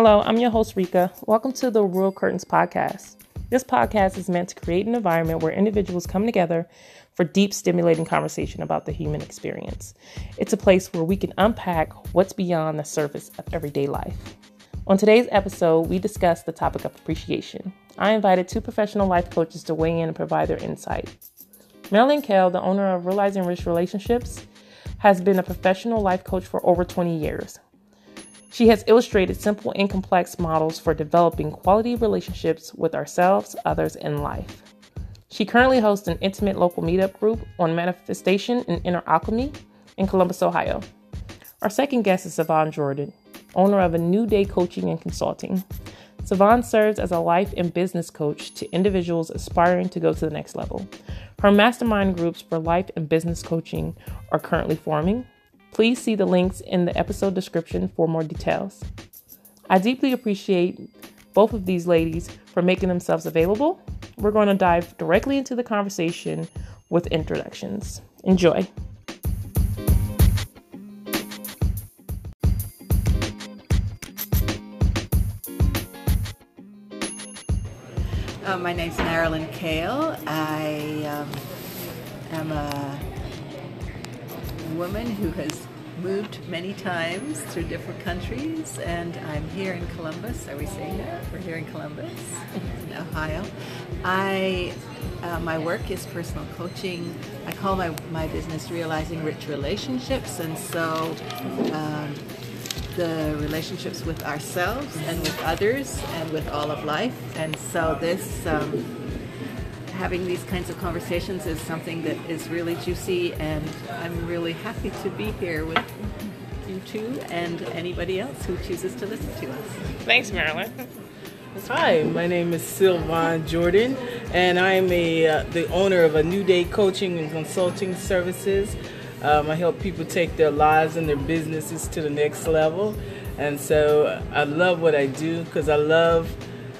Hello, I'm your host, Rika. Welcome to the Rural Curtains podcast. This podcast is meant to create an environment where individuals come together for deep, stimulating conversation about the human experience. It's a place where we can unpack what's beyond the surface of everyday life. On today's episode, we discuss the topic of appreciation. I invited two professional life coaches to weigh in and provide their insight. Marilyn Kale, the owner of Realizing Rich Relationships, has been a professional life coach for over 20 years. She has illustrated simple and complex models for developing quality relationships with ourselves, others, and life. She currently hosts an intimate local meetup group on manifestation and inner alchemy in Columbus, Ohio. Our second guest is Savon Jordan, owner of A New Day Coaching and Consulting. Savon serves as a life and business coach to individuals aspiring to go to the next level. Her mastermind groups for life and business coaching are currently forming. Please see the links in the episode description for more details. I deeply appreciate both of these ladies for making themselves available. We're going to dive directly into the conversation with introductions. Enjoy. My name's Marilyn Kale. I am a woman who has moved many times through different countries, and I'm here in Columbus. Are we saying that? We're here in Columbus, in Ohio. My work is personal coaching. I call my business Realizing Rich Relationships, and so the relationships with ourselves and with others and with all of life. And so this having these kinds of conversations is something that is really juicy, and I'm really happy to be here with you two and anybody else who chooses to listen to us. Thanks, Marilyn. Hi, my name is Sylvan Jordan, and I am the owner of A New Day Coaching and Consulting Services. I help people take their lives and their businesses to the next level, and so I love what I do because I love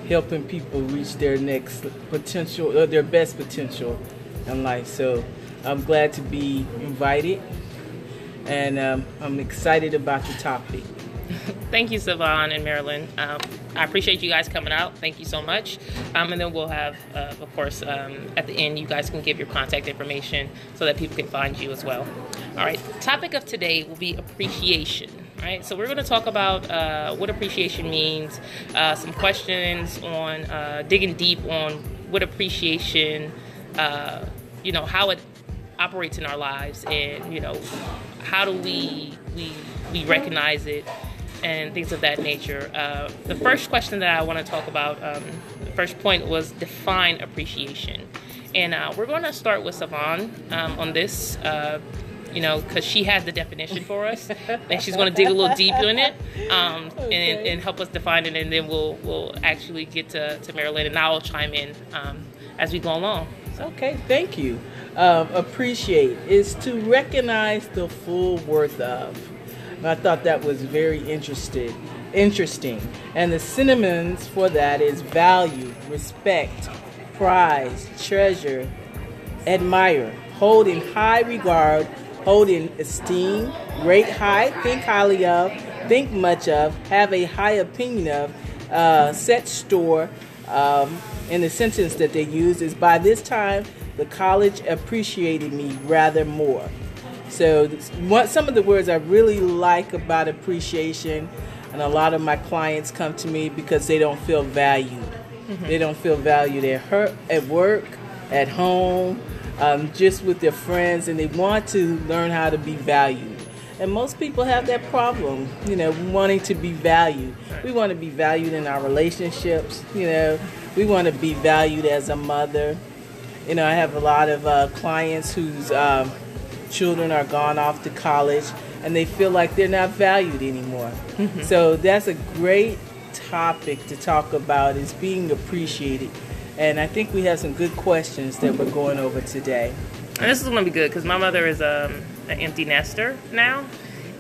helping people reach their next potential, or their best potential in life. So I'm glad to be invited, and I'm excited about the topic. Thank you, Savon and Marilyn. I appreciate you guys coming out. Thank you so much. And then we'll have, of course, at the end, you guys can give your contact information so that people can find you as well. All right, topic of today will be appreciation. All right, so we're going to talk about what appreciation means, some questions on digging deep on what appreciation, how it operates in our lives, and how do we recognize it and things of that nature. The first question that I want to talk about, the first point was define appreciation, and we're going to start with Savon on this. Because she has the definition for us, and she's going to dig a little deep in it, okay, and help us define it, and then we'll actually get to Marilyn, and I'll chime in as we go along. So. Okay, thank you. Appreciate is to recognize the full worth of. And I thought that was very interesting, and the synonyms for that is value, respect, prize, treasure, admire, hold in high regard, hold in esteem, rate high, think highly of, think much of, have a high opinion of, set store. And the sentence that they use is, by this time, the college appreciated me rather more. So some of the words I really like about appreciation, and a lot of my clients come to me because they don't feel valued. Mm-hmm. They don't feel valued at her, at work, at home, just with their friends, and they want to learn how to be valued. And most people have that problem, wanting to be valued. We want to be valued in our relationships, we want to be valued as a mother. I have a lot of clients whose children are gone off to college, and they feel like they're not valued anymore. Mm-hmm. So that's a great topic to talk about, is being appreciated. And I think we have some good questions that we're going over today. And this is going to be good because my mother is an empty nester now.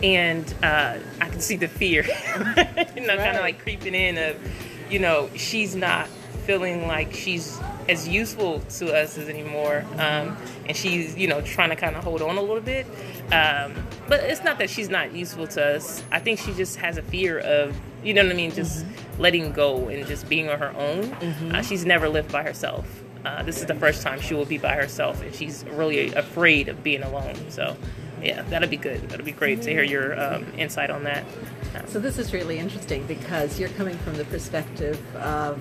And I can see the fear, kind of like creeping in of, she's not feeling like she's as useful to us as anymore. And she's, you know, trying to kind of hold on a little bit. But it's not that she's not useful to us. I think she just has a fear of, you know what I mean, just letting go and just being on her own. She's never lived by herself. This is the first time she will be by herself, and she's really afraid of being alone. So, yeah, that'll be good. That'll be great to hear your insight on that. So this is really interesting because you're coming from the perspective of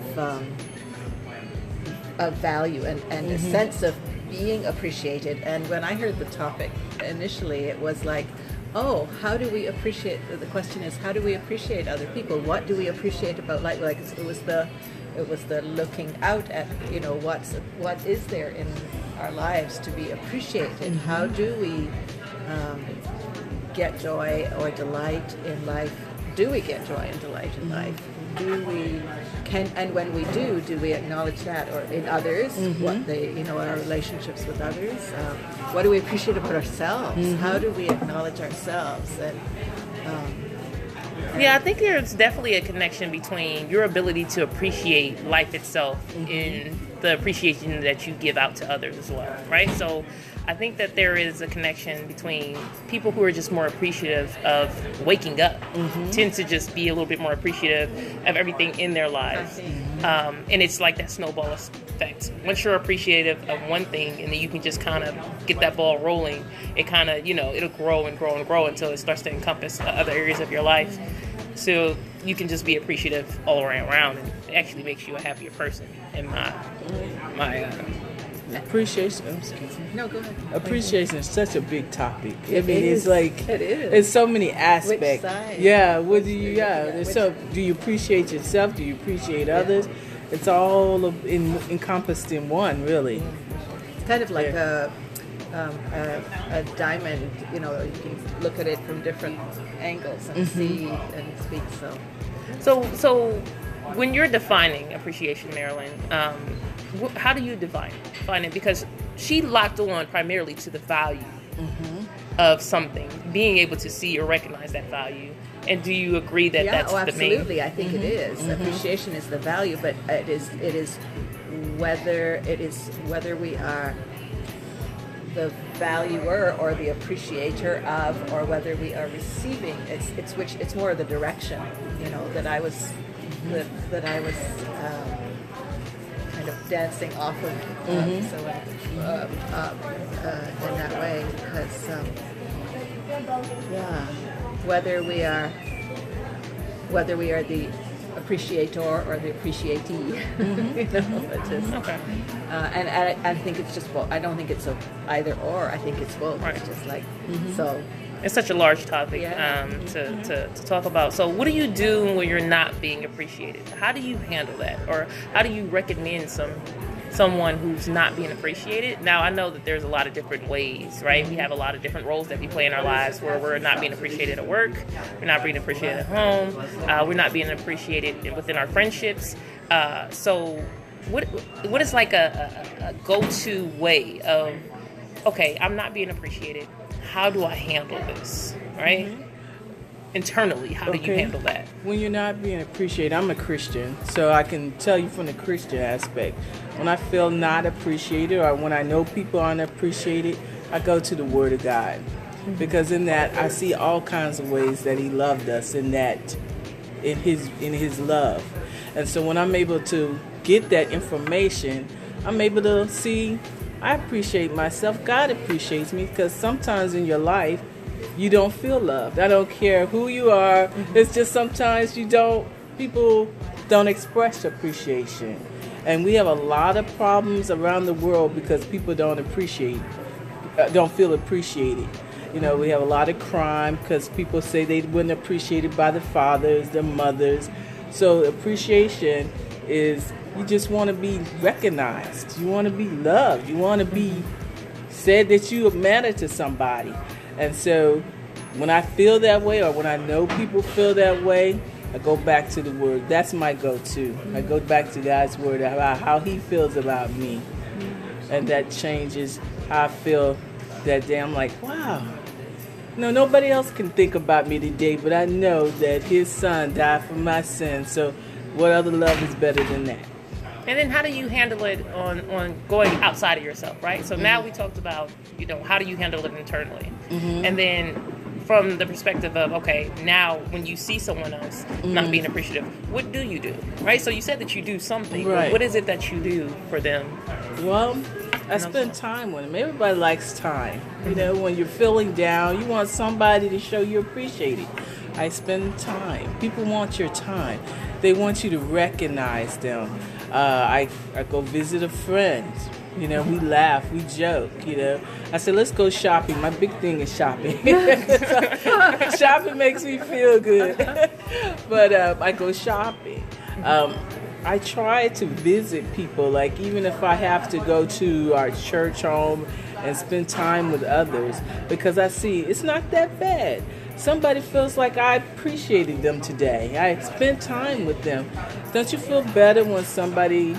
value and a sense of being appreciated. And when I heard the topic initially, it was like, oh, how do we appreciate? The question is, how do we appreciate other people? What do we appreciate about life? Like it was the looking out at, you know, what is there in our lives to be appreciated? How do we get joy or delight in life? Do we get joy and delight in life? And when we do we acknowledge that, or in others, what they, you know, our relationships with others? What do we appreciate about ourselves? How do we acknowledge ourselves? And yeah, I think there's definitely a connection between your ability to appreciate life itself and the appreciation that you give out to others as well, right? So I think that there is a connection between people who are just more appreciative of waking up, tend to just be a little bit more appreciative of everything in their lives. And it's like that snowball effect. Once you're appreciative of one thing, and then you can just kind of get that ball rolling, it kind of, you know, it'll grow and grow and grow until it starts to encompass other areas of your life. So you can just be appreciative all around, and it actually makes you a happier person. In my appreciation. No, go ahead. Appreciation is such a big topic. It is. It's so many aspects. Which side? Yeah. Do you appreciate yourself? Do you appreciate others? It's all encompassed in one, really. It's kind of like a diamond. You know, you can look at it from different angles and see and speak. So. When you're defining appreciation, Marilyn, how do you define it? Because she locked on primarily to the value of something, being able to see or recognize that value. And do you agree that that's the main? Yeah, absolutely. I think it is. Appreciation is the value, but it is whether we are the valuer or the appreciator of, or whether we are receiving. It's more of the direction, you know, that I was kind of dancing off of, in that way, because whether we are the appreciator or the appreciatee, you know, it's just, and I think it's just both. I don't think it's either or. I think it's both. Right. It's just like so. It's such a large topic to talk about. So what do you do when you're not being appreciated? How do you handle that? Or how do you recommend someone who's not being appreciated? Now, I know that there's a lot of different ways, right? We have a lot of different roles that we play in our lives where we're not being appreciated at work. We're not being appreciated at home. We're not being appreciated within our friendships. So what is like a go-to way of, okay, I'm not being appreciated. How do I handle this, right? Internally, how do you handle that? When you're not being appreciated, I'm a Christian, so I can tell you from the Christian aspect. When I feel not appreciated, or when I know people aren't appreciated, I go to the Word of God. Because in that, I see all kinds of ways that He loved us in His love. And so when I'm able to get that information, I'm able to see I appreciate myself. God appreciates me, because sometimes in your life you don't feel loved. I don't care who you are. It's just sometimes people don't express appreciation. And we have a lot of problems around the world because people don't feel appreciated. You know, we have a lot of crime because people say they weren't appreciated by the fathers, the mothers. So appreciation is, you just want to be recognized. You want to be loved. You want to be said that you matter to somebody. And so when I feel that way, or when I know people feel that way, I go back to the Word. That's my go-to. I go back to God's Word about how He feels about me. And that changes how I feel that day. I'm like, wow. No, nobody else can think about me today, but I know that His Son died for my sins. So what other love is better than that? And then how do you handle it on going outside of yourself, right? So now we talked about, you know, how do you handle it internally? Mm-hmm. And then from the perspective of, okay, now when you see someone else not being appreciative, what do you do, right? So you said that you do something. Right. What is it that you do for them? Well, I spend time with them. Everybody likes time. You know, when you're feeling down, you want somebody to show you appreciate it. I spend time. People want your time. They want you to recognize them. I go visit a friend. You know, we laugh, we joke, you know. I said, let's go shopping. My big thing is shopping. Shopping makes me feel good. But I go shopping. I try to visit people, like even if I have to go to our church home and spend time with others, because I see it's not that bad. Somebody feels like I appreciated them today. I spent time with them. Don't you feel better when somebody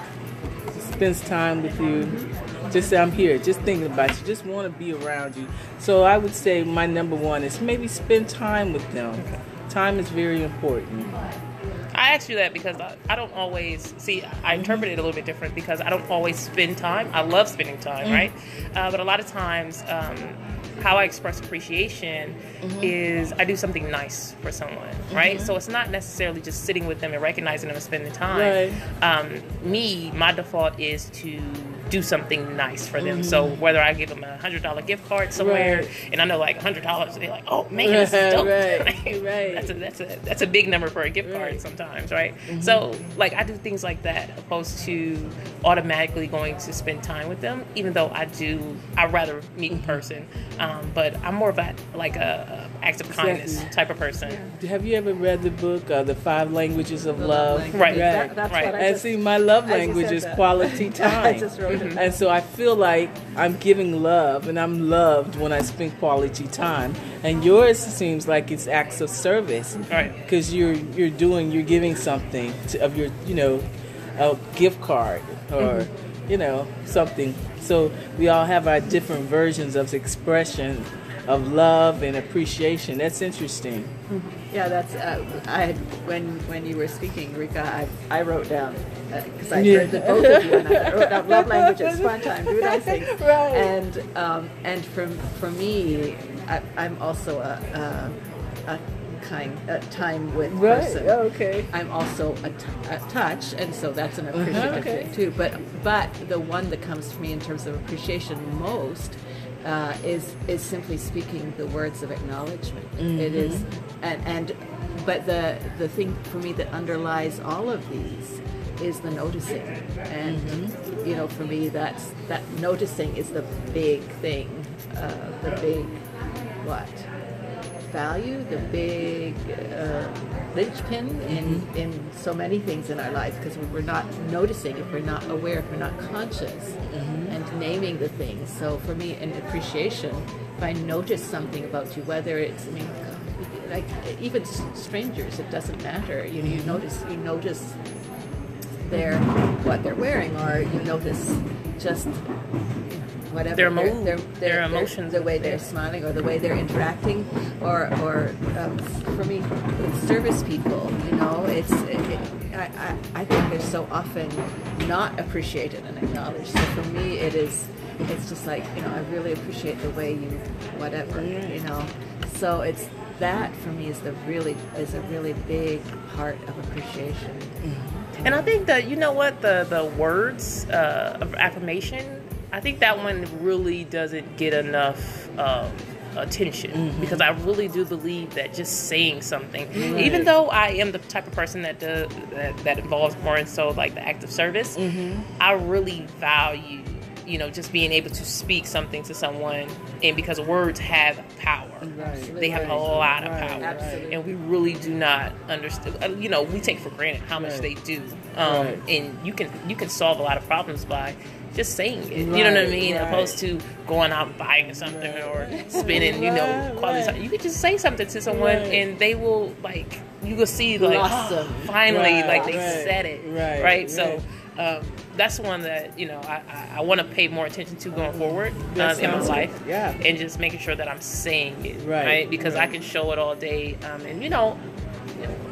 spends time with you? Just say, I'm here, just thinking about you, just want to be around you. So I would say my number one is maybe spend time with them. Okay. Time is very important. I asked you that because I don't always, see, I interpret it a little bit different because I don't always spend time. I love spending time, right? But a lot of times, how I express appreciation is I do something nice for someone, right? So it's not necessarily just sitting with them and recognizing them and spending time. Right. My default is to do something nice for them. So whether I give them a $100 gift card somewhere, and I know like $100, they're like, oh man, this is dope. That's a big number for a gift card sometimes, right? So like I do things like that, opposed to automatically going to spend time with them, even though I'd rather meet in person. But I'm more of a act of kindness type of person. Yeah. Have you ever read the book, The 5 Languages of Love? See, my love language is quality time. I just wrote it. And so I feel like I'm giving love, and I'm loved when I spend quality time. And yours seems like it's acts of service, right? Because you're giving something of your, you know, a gift card or you know something. So we all have our different versions of expression of love and appreciation. That's interesting. Yeah, that's when you were speaking, Rika, I wrote down because I heard the both of you, and I wrote down love languages, fun time, do dancing, and for me, I'm also a kind time with person. I'm also a touch, and so that's an appreciative thing too. But the one that comes to me in terms of appreciation most is simply speaking the words of acknowledgement. It is, but the thing for me that underlies all of these is the noticing, and you know, for me that noticing is the big thing, the big linchpin in so many things in our lives, because we're not noticing if we're not aware, if we're not conscious and naming the things. So for me, in appreciation, if I notice something about you, whether it's, I mean, like even strangers, it doesn't matter. You know, you notice what they're wearing, or you notice just, you know, whatever their emotions, the way they're smiling, or the way they're interacting, or for me, service people. You know, I think they're so often not appreciated and acknowledged. So for me, it's just like, you know, I really appreciate the way you whatever, you know. So it's that for me is a really big part of appreciation. And I think that, you know what, the words of affirmation, I think that one really doesn't get enough attention because I really do believe that just saying something, even though I am the type of person that does that involves more and so like the act of service, I really value, you know, just being able to speak something to someone, and because words have power. They have a lot of power. And we really do not understand, you know, we take for granted how much they do. And you can solve a lot of problems by just saying it, you know what I mean, opposed to going out and buying something or spending, you know, quality time. You could just say something to someone and they will, like, you will see, like, awesome. Finally, like, they said it, right? So that's one that, you know, I want to pay more attention to going forward in my life, and just making sure that I'm saying it, right? Because I can show it all day, and you know,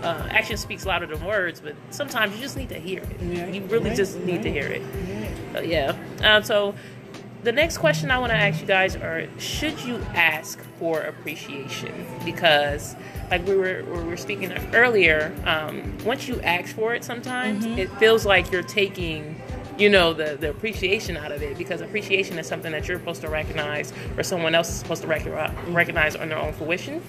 action speaks louder than words, but sometimes you just need to hear it. Yeah. You really just need to hear it. Yeah. So the next question I want to ask you guys are, should you ask for appreciation? Because like we were speaking earlier, once you ask for it, sometimes it feels like you're taking, you know, the appreciation out of it, because appreciation is something that you're supposed to recognize, or someone else is supposed to recognize on their own fruition.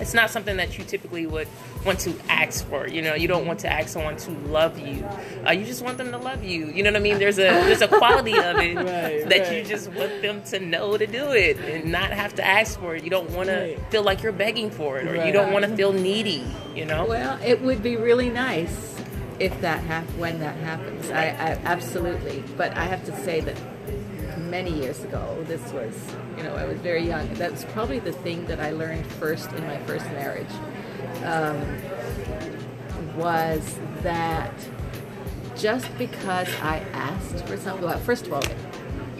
It's not something that you typically would want to ask for. You know, you don't want to ask someone to love you. You just want them to love you. You know what I mean? There's a quality of it that you just want them to know to do it and not have to ask for it. You don't want to feel like you're begging for it, or you don't want to feel needy, you know? Well, it would be really nice if when that happens. I absolutely. But I have to say that many years ago, this was, you know, I was very young. That's probably the thing that I learned first in my first marriage, was that just because I asked for something, well, first of all,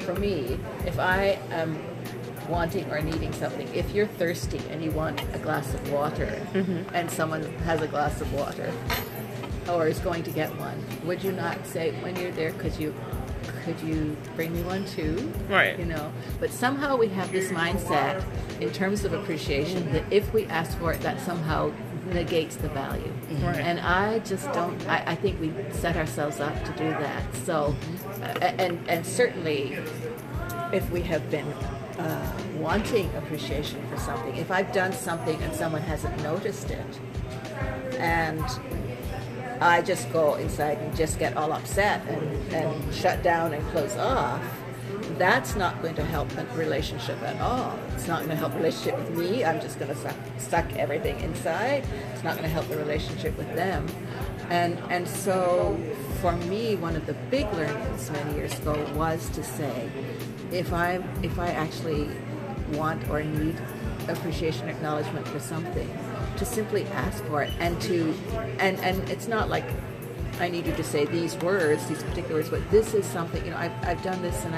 for me, if I am wanting or needing something, if you're thirsty and you want a glass of water and someone has a glass of water or is going to get one, would you not say, when you're there, could you bring me one too? Right. You know, but somehow we have this mindset in terms of appreciation that if we ask for it, that somehow negates the value. Right. And I just don't, I think we set ourselves up to do that. So, and certainly if we have been wanting appreciation for something, if I've done something and someone hasn't noticed it, and I just go inside and just get all upset and shut down and close off, that's not going to help a relationship at all. It's not going to help a relationship with me. I'm just going to suck everything inside. It's not going to help the relationship with them. And so for me, one of the big learnings many years ago was to say, if I actually want or need appreciation, acknowledgement for something, to simply ask for it, and to and it's not like I need you to say these words, these particular words, but this is something, you know, I've done this, and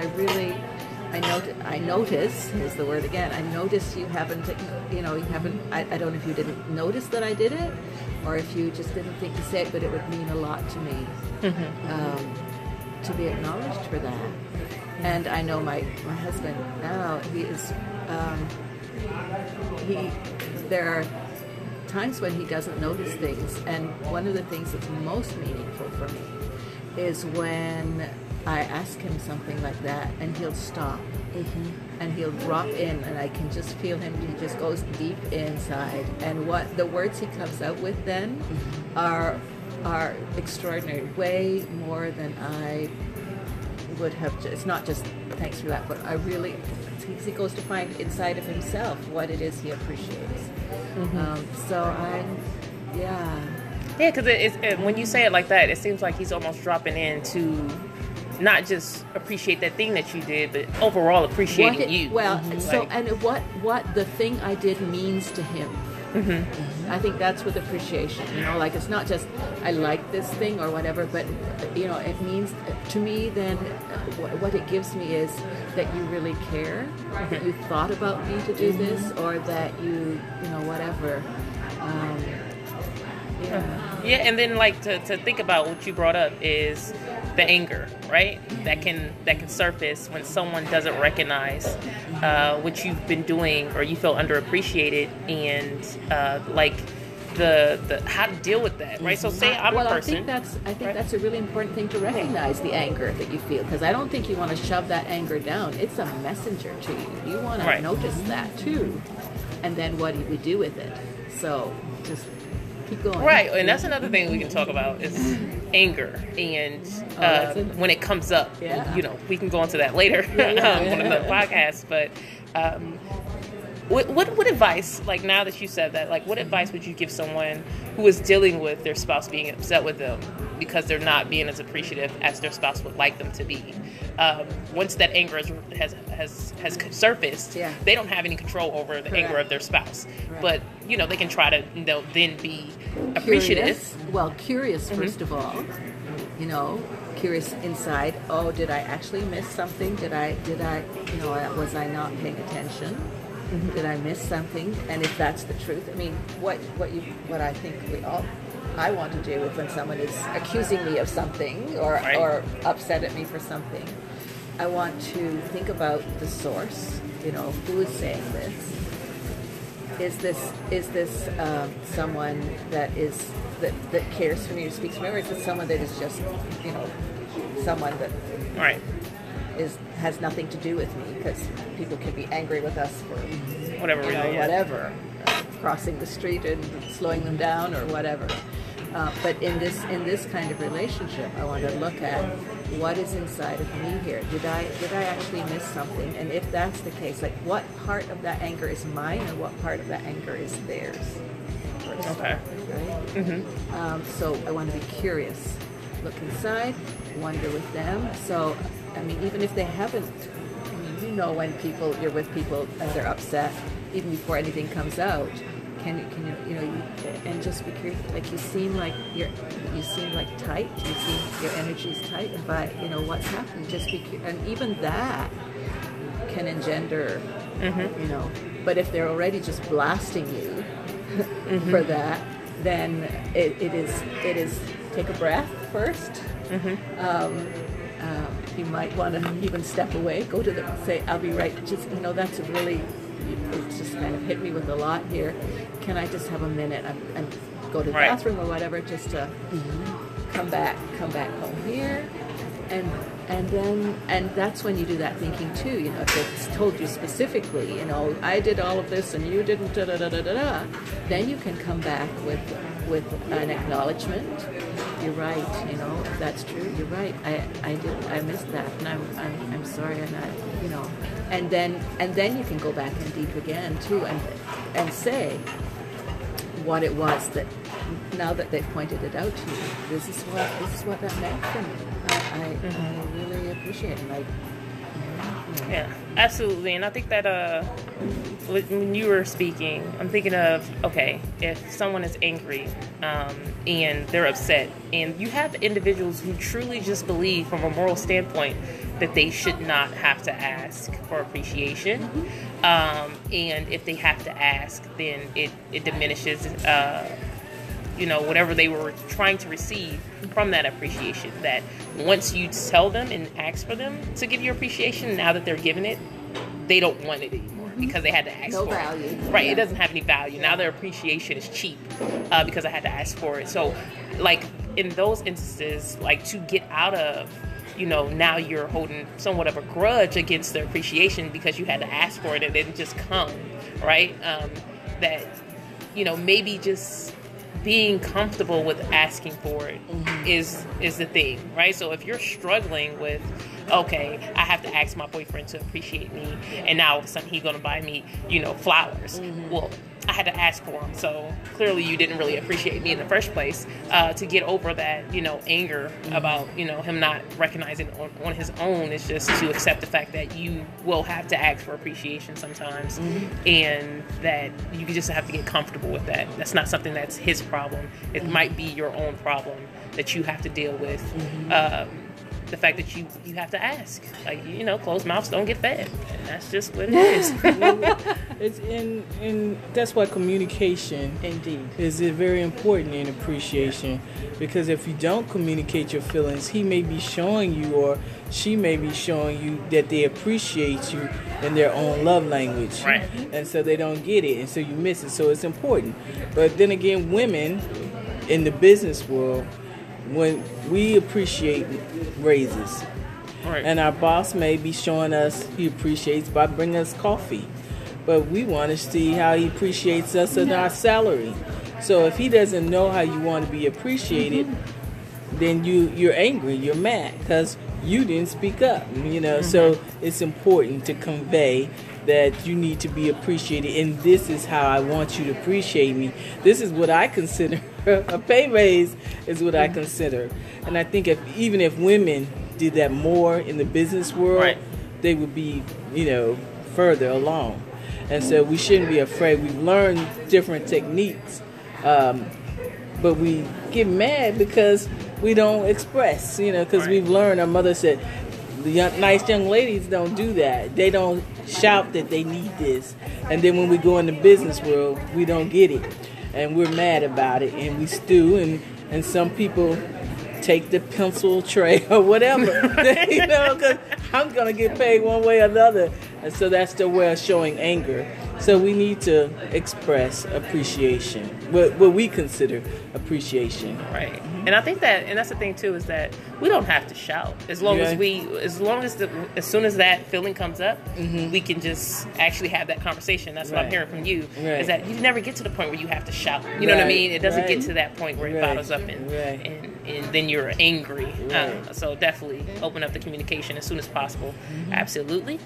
I notice is the word again. I notice you haven't, you know, I don't know if you didn't notice that I did it, or if you just didn't think to say it, but it would mean a lot to me to be acknowledged for that. And I know my husband now, he is there are times when he doesn't notice things, and one of the things that's most meaningful for me is when I ask him something like that, and he'll stop and he'll drop in, and I can just feel him, he just goes deep inside, and what the words he comes out with then are extraordinary, way more than I would have. It's not just thanks for that, but I really, he goes to find inside of himself what it is he appreciates. So yeah, because it, when you say it like that, it seems like he's almost dropping in to not just appreciate that thing that you did, but overall appreciating you. Well, so like, and what the thing I did means to him. I think that's with appreciation. You know, like, it's not just I like this thing or whatever, but you know, it means to me. Then what it gives me is that you really care, that you thought about me to do this, or that you know, whatever. Yeah, and then like to think about what you brought up is the anger, right? That can surface when someone doesn't recognize what you've been doing, or you feel underappreciated, and like the how to deal with that, right? So say I'm a person. I think that's a really important thing to recognize, the anger that you feel, because I don't think you want to shove that anger down. It's a messenger to you. You want to notice that too, and then what do we do with it? So just keep going. Right, and that's another thing we can talk about is anger, and when it comes up, you know, we can go into that later on another podcast. But what advice, like now that you said that, like what advice would you give someone who is dealing with their spouse being upset with them because they're not being as appreciative as their spouse would like them to be? Once that anger has surfaced, they don't have any control over the anger of their spouse. But you know, they can try to, you know, then be appreciative. Curious first of all. You know, curious inside. Oh, did I actually miss something? Did I? You know, was I not paying attention? Mm-hmm. Did I miss something? And if that's the truth, I mean, what I think I want to do if when someone is accusing me of something or upset at me for something, I want to think about the source. You know, who is saying this? Is this someone that cares for me or speaks for me, or is it someone that is just, you know, someone that has nothing to do with me? Because people can be angry with us for whatever reason, crossing the street and slowing them down or whatever. But in this kind of relationship, I want to look at what is inside of me here. Did I actually miss something? And if that's the case, like what part of that anger is mine, and what part of that anger is theirs? Okay. Right. Mm-hmm. So I want to be curious, look inside, wonder with them. So I mean, even if they haven't, I mean, you know, when you're with people and they're upset, even before anything comes out. Can you just be curious. Like you seem tight. You seem your energy's tight. But you know what's happening. Just be curious. And even that can engender, you know. But if they're already just blasting you for that, then it is take a breath first. You might want to even step away. Go to them. Say I'll be right. Just that's a really. It's just kind of hit me with a lot here. Can I just have a minute and go to the bathroom or whatever, just to come back home here, and then that's when you do that thinking too. You know, if it's told you specifically, you know, I did all of this and you didn't, then you can come back with an acknowledgement. You're right. You know, if that's true. You're right. I missed that, and I'm sorry, and I. And then you can go back and deep again too, and say what it was that now that they've pointed it out to you. This is what that meant for me. I really appreciate it. Absolutely. And I think that when you were speaking, I'm thinking of if someone is angry and they're upset, and you have individuals who truly just believe from a moral standpoint that they should not have to ask for appreciation. And if they have to ask, then it diminishes, whatever they were trying to receive from that appreciation. That once you tell them and ask for them to give you appreciation, now that they're giving it, they don't want it anymore because they had to ask for it. No value. Right, it doesn't have any value. Now their appreciation is cheap because I had to ask for it. So, like, in those instances, like, to get out of now you're holding somewhat of a grudge against the appreciation because you had to ask for it and it didn't just come, right? Maybe just being comfortable with asking for it is the thing, right? So if you're struggling with, I have to ask my boyfriend to appreciate me, and now all of a sudden he's going to buy me, flowers. Well, I had to ask for them, so clearly you didn't really appreciate me in the first place. To get over that, anger about, him not recognizing on his own is just to accept the fact that you will have to ask for appreciation sometimes, and that you just have to get comfortable with that. That's not something that's his problem. It might be your own problem that you have to deal with. The fact that you have to ask, closed mouths don't get fed, and that's just what it is. It's in that's why communication indeed is very important in appreciation, because if you don't communicate your feelings, he may be showing you or she may be showing you that they appreciate you in their own love language, right? And so they don't get it, and so you miss it. So it's important. But then again, women in the business world, when we appreciate raises, and our boss may be showing us he appreciates by bringing us coffee, but we want to see how he appreciates us in our salary. So if he doesn't know how you want to be appreciated, then you're angry, you're mad because you didn't speak up. So it's important to convey that you need to be appreciated, and this is how I want you to appreciate me. This is what I consider a pay raise is what I consider. And I think even if women did that more in the business world, they would be, further along. And so we shouldn't be afraid. We've learned different techniques, but we get mad because we don't express, because we've learned, our mother said, nice young ladies don't do that. They don't shout that they need this. And then when we go in the business world, we don't get it. And we're mad about it. And we stew. And some people take the pencil tray or whatever. You know, because I'm going to get paid one way or another. And so that's the way of showing anger. So we need to express appreciation, what we consider appreciation. Right. And I think that, and that's the thing too, is that we don't have to shout. As long as we, as soon as that feeling comes up, we can just actually have that conversation. That's what I'm hearing from you, is that you never get to the point where you have to shout. You know what I mean? It doesn't get to that point where it bottles up and then you're angry. So definitely open up the communication as soon as possible. Absolutely.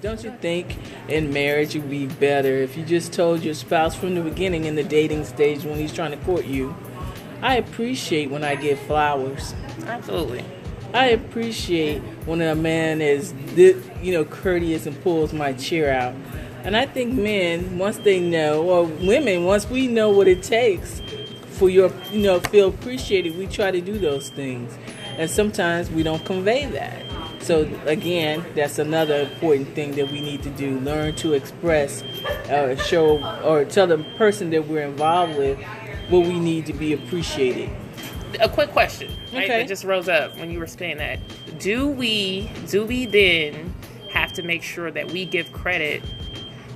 Don't you think in marriage it would be better if you just told your spouse from the beginning in the dating stage when he's trying to court you, I appreciate when I get flowers. Absolutely. I appreciate when a man is, courteous and pulls my chair out. And I think men, once they know, or women, once we know what it takes for your, feel appreciated, we try to do those things. And sometimes we don't convey that. So, again, that's another important thing that we need to do. Learn to express, show, or tell the person that we're involved with what we need to be appreciated. A quick question, that just rose up when you were saying that. Do we then have to make sure that we give credit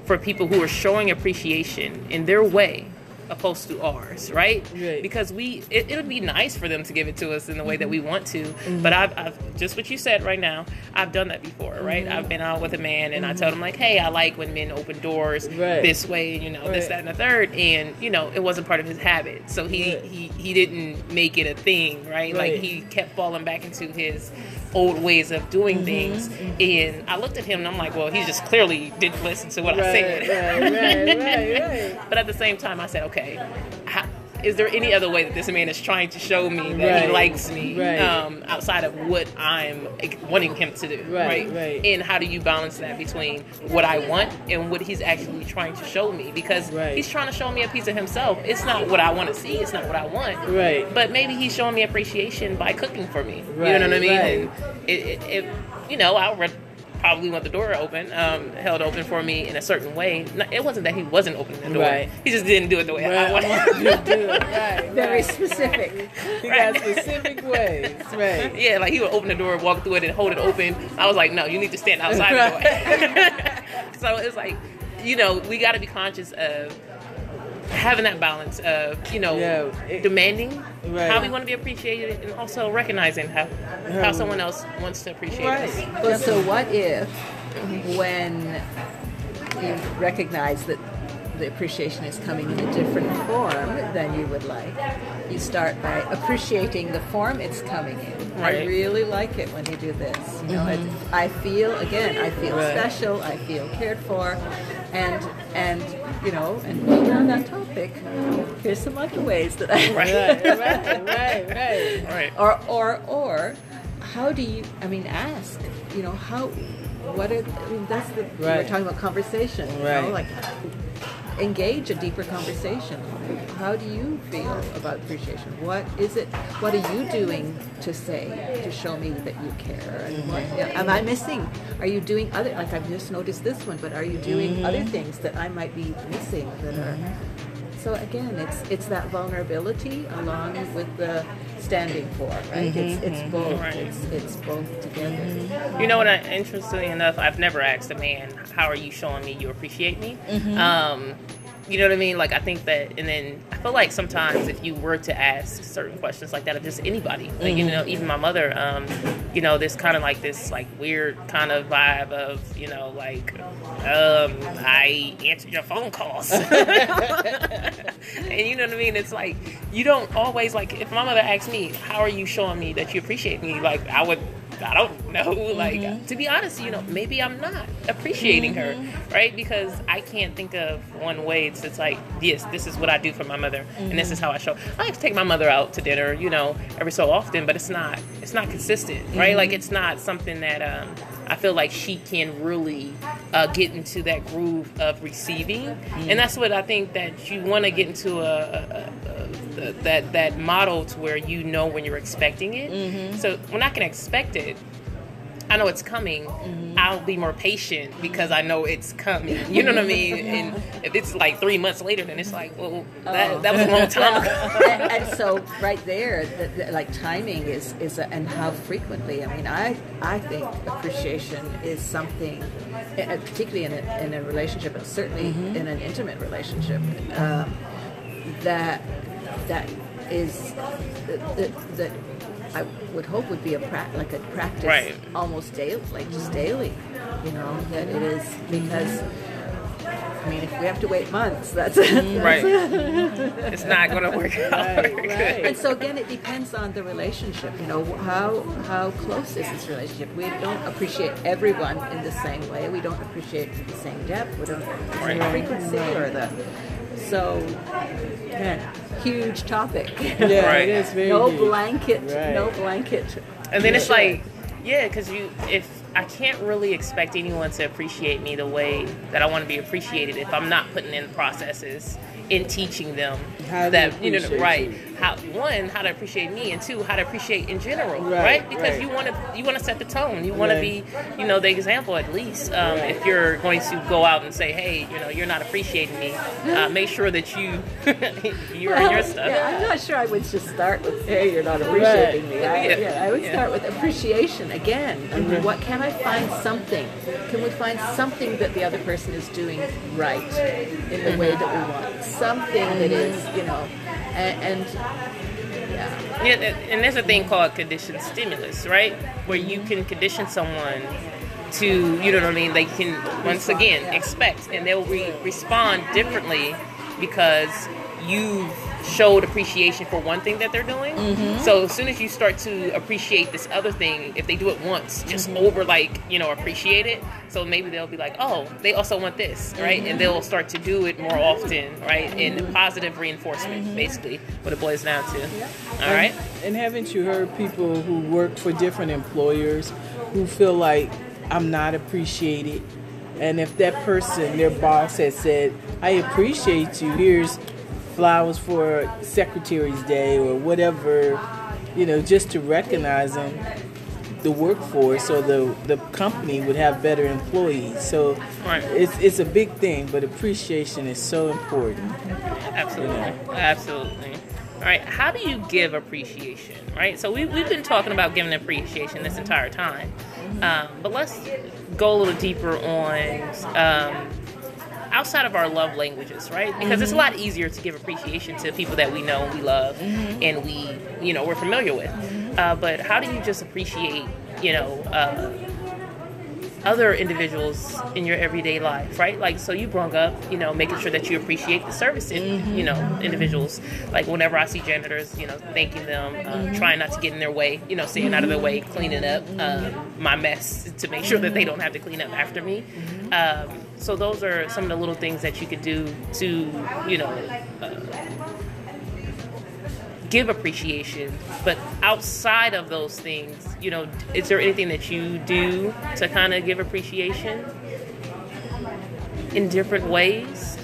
for people who are showing appreciation in their way? Opposed to ours, right? Because it would be nice for them to give it to us in the way that we want to, but I've just what you said right now, I've done that before, right? I've been out with a man and I told him like, hey, I like when men open doors this way, this, that, and the third, and, it wasn't part of his habit, so he didn't make it a thing, right? Like, he kept falling back into his old ways of doing things, and I looked at him and I'm like, well, he just clearly didn't listen to what I said. But at the same time, I said, okay, is there any other way that this man is trying to show me that he likes me outside of what I'm wanting him to do, right? And how do you balance that between what I want and what he's actually trying to show me? Because he's trying to show me a piece of himself. It's not what I want to see. It's not what I want. Right. But maybe he's showing me appreciation by cooking for me. Right. You know what I mean? Right. And I probably want the door open, held open for me in a certain way. No, it wasn't that he wasn't opening the door. Right. He just didn't do it the way I wanted to do it. Very specific. He got specific ways. Right. Yeah, like he would open the door, walk through it, and hold it open. I was like, no, you need to stand outside the door. So it's like, we got to be conscious of having that balance of, demanding how we want to be appreciated and also recognizing how someone else wants to appreciate us. Well, so what if when you recognize that the appreciation is coming in a different form than you would like, you start by appreciating the form it's coming in. Right. I really like it when you do this. I feel special, I feel cared for, and being on that topic, here's some other ways that I Or how do you? I mean, ask. How? What are? I mean, that's the we're talking about conversation. Right. Engage a deeper conversation. How do you feel about appreciation? What is it? What are you doing to say, to show me that you care? And what am I missing? Are you doing other, like I've just noticed this one, but are you doing other things that I might be missing that are, so again, it's that vulnerability along with the standing for, right? It's both. Right. It's both together. You know what? Interestingly enough, I've never asked a man, "How are you showing me you appreciate me?" You know what I mean? Like, I think that, and then I feel like sometimes if you were to ask certain questions like that of just anybody, like, even my mother, there's kind of like this like weird kind of vibe of, I answered your phone calls. And you know what I mean? It's like, you don't always, like, if my mother asked me, how are you showing me that you appreciate me? Like, I don't know. Like, to be honest, maybe I'm not appreciating her, right? Because I can't think of one way. It's like, yes, this is what I do for my mother, and this is how I show. I like to take my mother out to dinner, every so often, but it's not consistent, right? Like, it's not something that I feel like she can really get into that groove of receiving, and that's what I think that you want to get into that model to where when you're expecting it. So when I can expect it, I know it's coming, mm-hmm. I'll be more patient because I know it's coming. You know what I mean? And if it's like 3 months later, then it's like, well, that was a long time ago. and so right there, like timing is and how frequently. I mean, I think appreciation is something, particularly in a relationship, and certainly mm-hmm. in an intimate relationship, that I would hope would be like a practice, right. Almost daily, like just daily, you know, that it is, because I mean, if we have to wait months, that's right. It's not going to work out. Right. And so again, it depends on the relationship, you know, how close is this relationship? We don't appreciate everyone in the same way. We don't appreciate the same depth. We don't appreciate the frequency or huge topic. Yeah, right. It is very huge. No blanket. And then it's like, yeah, because if I can't really expect anyone to appreciate me the way that I want to be appreciated if I'm not putting in processes in teaching them how to appreciate me, and two, how to appreciate in general, right? Because you want to set the tone. You want to be, you know, the example at least. If you're going to go out and say, hey, you know, you're not appreciating me, make sure that you're in your stuff. Yeah, I'm not sure I would just start with, hey, you're not appreciating me. I would start with appreciation again. Mm-hmm. I mean, what can I find something? Can we find something that the other person is doing right in the way that we want? Something that is, you know, and there's a thing called conditioned stimulus, right? Where you can condition someone to, you know what I mean, they can once again expect, and they'll respond differently because you've showed appreciation for one thing that they're doing. Mm-hmm. So as soon as you start to appreciate this other thing, if they do it once, just mm-hmm. over, like, you know, appreciate it. So maybe they'll be like, oh, they also want this, right? Mm-hmm. And they'll start to do it more often, right? Mm-hmm. And positive reinforcement, mm-hmm. basically, what it boils down to. Yeah. All right. And haven't you heard people who work for different employers who feel like, I'm not appreciated? And if that person, their boss, has said, I appreciate you, here's flowers for Secretary's Day or whatever, you know, just to recognize them, the workforce or the company would have better employees. So it's a big thing, but appreciation is so important. Absolutely, you know? Absolutely. All right, how do you give appreciation, right? So we've been talking about giving appreciation this entire time, but let's go a little deeper on outside of our love languages, right? Because mm-hmm. it's a lot easier to give appreciation to people that we know and we love mm-hmm. and we, you know, we're familiar with. Mm-hmm. But how do you just appreciate, you know, other individuals in your everyday life, right? Like, so you brought up, you know, making sure that you appreciate the service in, mm-hmm. you know, individuals. Like, whenever I see janitors, you know, thanking them, mm-hmm. trying not to get in their way, you know, staying mm-hmm. out of their way, cleaning up my mess to make sure that they don't have to clean up after me. Mm-hmm. So those are some of the little things that you could do to, you know, give appreciation. But outside of those things, you know, is there anything that you do to kind of give appreciation in different ways?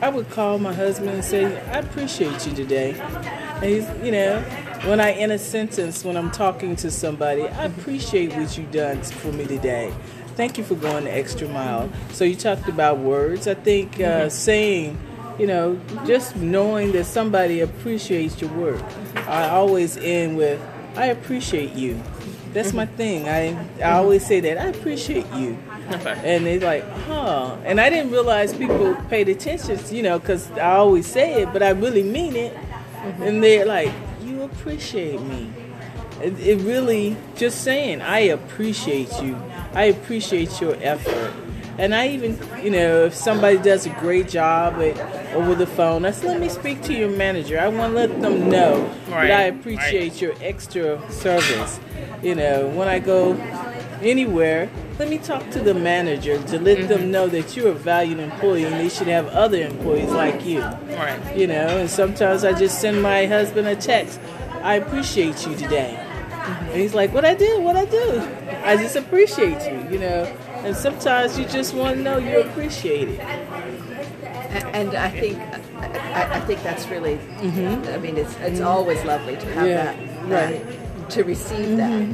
I would call my husband and say, I appreciate you today. And he's, you know, when I end a sentence, when I'm talking to somebody, I appreciate what you've done for me today. Thank you for going the extra mile. So you talked about words. I think mm-hmm. saying, you know, just knowing that somebody appreciates your work. I always end with, I appreciate you. That's mm-hmm. my thing. I always say that, I appreciate you. Okay. And they're like, huh. And I didn't realize people paid attention, you know, because I always say it, but I really mean it. Mm-hmm. And they're like, you appreciate me. It really, just saying, I appreciate you. I appreciate your effort. And I even, you know, if somebody does a great job over the phone, I say, let me speak to your manager. I want to let them know that I appreciate your extra service. You know, when I go anywhere, let me talk to the manager to let mm-hmm. them know that you're a valued employee and they should have other employees like you. Right. You know, and sometimes I just send my husband a text. I appreciate you today. Mm-hmm. And he's like, what I do? I just appreciate you, you know. And sometimes you just want to know you appreciate it. And I think that's really, mm-hmm. I mean, it's always lovely to have that to receive that.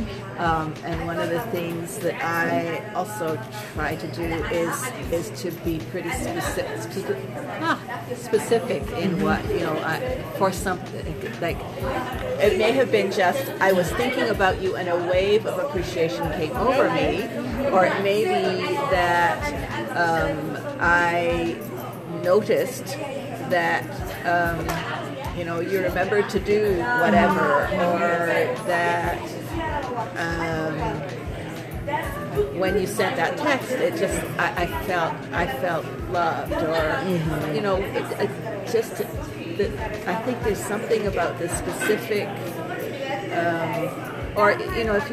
And one of the things that I also try to do is to be pretty specific in what, you know, for something. Like, it may have been just, I was thinking about you and a wave of appreciation came over me, or it may be that I noticed that you know, you remember to do whatever, or that when you sent that text, it just, I felt loved, or you know, I think there's something about the specific, or you know, if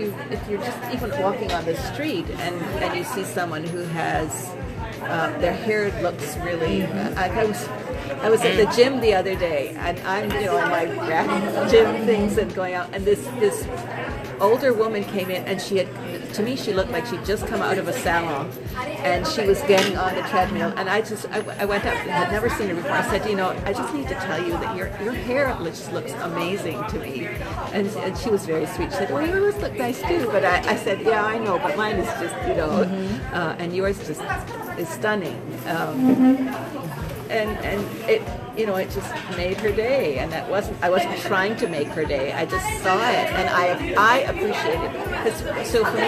you're just even walking on the street and you see someone who has their hair looks really. I was at the gym the other day, and I'm, you know, in my gym things and going out, and this older woman came in, and she had, to me, she looked like she'd just come out of a salon, and she was getting on the treadmill, and I went up, and had never seen her before. I said, you know, I just need to tell you that your hair just looks amazing to me, and she was very sweet. She said, well, yours look nice too, but I said, yeah, I know, but mine is just, you know, and yours just is stunning. And it, you know, it just made her day, and I wasn't trying to make her day. I just saw it, and I appreciate it. So for me,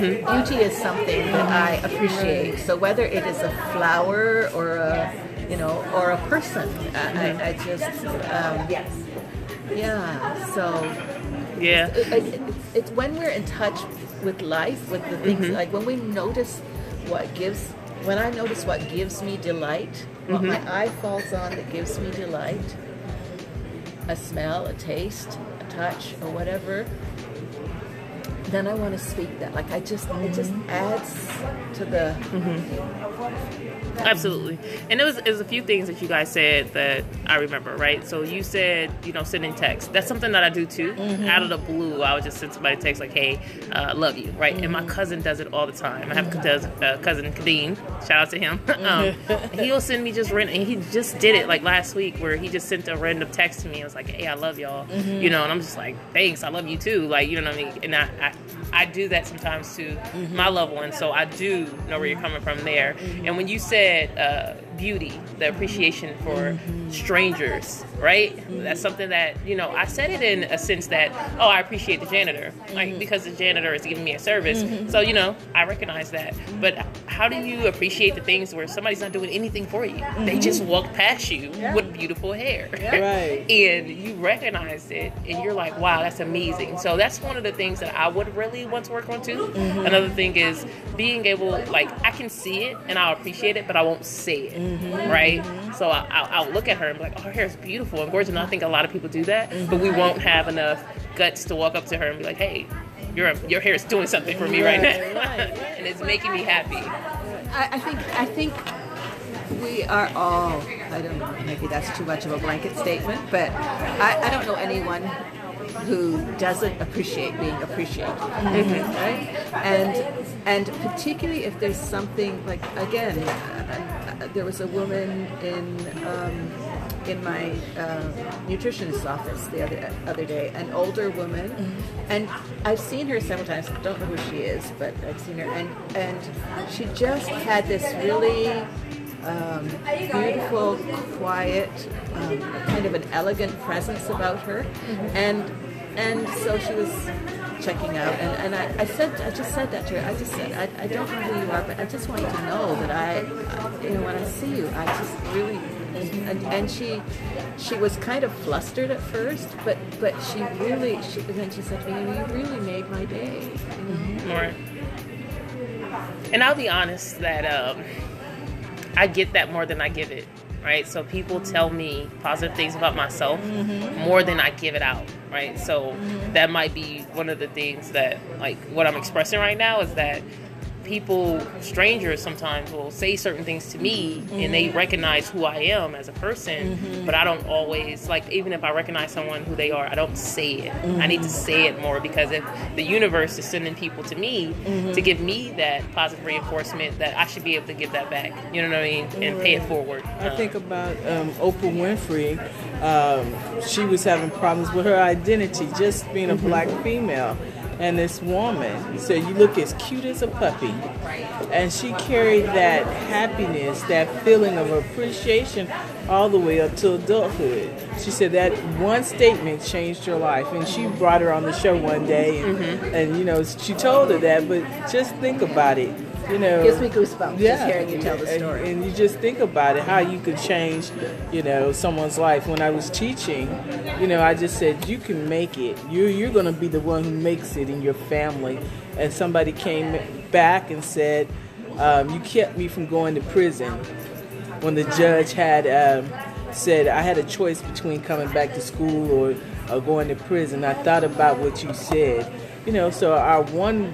beauty, beauty is something that I appreciate. So whether it is a flower or a person, I just So it's when we're in touch with life, with the things like when we notice what gives. When I notice what gives me delight, what my eye falls on that gives me delight, a smell, a taste, a touch, or whatever, then I want to speak that. Like, I just, it just adds to the... Absolutely. And it was a few things that you guys said that I remember, right? So you said, you know, sending texts. That's something that I do too. Out of the blue, I would just send somebody a text like, hey, love you, right? And my cousin does it all the time. I have a cousin, Kadeem. Shout out to him. He'll send me just random, and he just did it like last week where he just sent a random text to me. It was like, hey, I love y'all. You know, and I'm just like, thanks, I love you too. Like, you know what I mean? And I do that sometimes to my loved ones, so I do know where you're coming from there. And when you said beauty, the appreciation for strangers, right? That's something that, you know, I said it in a sense that, oh, I appreciate the janitor, like, because the janitor is giving me a service. So, you know, I recognize that. But how do you appreciate the things where somebody's not doing anything for you? They just walk past you with beautiful hair. And you recognize it, and you're like, wow, that's amazing. So that's one of the things that I would really want to work on too. Another thing is being able, like, I can see it and I'll appreciate it, but I won't say it. Right? So I'll look at her and be like, oh, her hair is beautiful and gorgeous. And I think a lot of people do that, but we won't have enough guts to walk up to her and be like, hey, your hair is doing something for me right now. And it's making me happy. I think we are all, I don't know, maybe that's too much of a blanket statement, but I don't know anyone who doesn't appreciate being appreciated, right? And particularly if there's something, like, again, there was a woman in my nutritionist's office the other day, an older woman, and I've seen her several times. I don't know who she is, but I've seen her, and she just had this really beautiful, quiet, kind of an elegant presence about her, and so she was checking out, and I just said that to her. I don't know who you are, but I just want you to know that I, you know, when I see you, I just really, and she was kind of flustered at first, but she really, then she said to me, you really made my day. Right. And I'll be honest that I get that more than I give it, right? So people tell me positive things about myself more than I give it out, right? So that might be one of the things that, like, what I'm expressing right now is that people, strangers sometimes, will say certain things to me, mm-hmm. and they recognize who I am as a person, mm-hmm. but I don't always, like, even if I recognize someone who they are, I don't say it. Mm-hmm. I need to say it more, because if the universe is sending people to me mm-hmm. to give me that positive reinforcement, that I should be able to give that back, you know what I mean, and right. pay it forward. I think about Oprah Winfrey. She was having problems with her identity, just being a mm-hmm. black female. And this woman said, "You look as cute as a puppy." And she carried that happiness, that feeling of appreciation, all the way up to adulthood. She said that one statement changed her life. And she brought her on the show one day, and, mm-hmm. and you know, she told her that. But just think about it. You know, gives me goosebumps just hearing you tell the story. And you just think about it, how you could change, you know, someone's life. When I was teaching, you know, I just said, you can make it. You're going to be the one who makes it in your family. And somebody came back and said, you kept me from going to prison. When the judge had said, I had a choice between coming back to school or going to prison. I thought about what you said. You know, so our one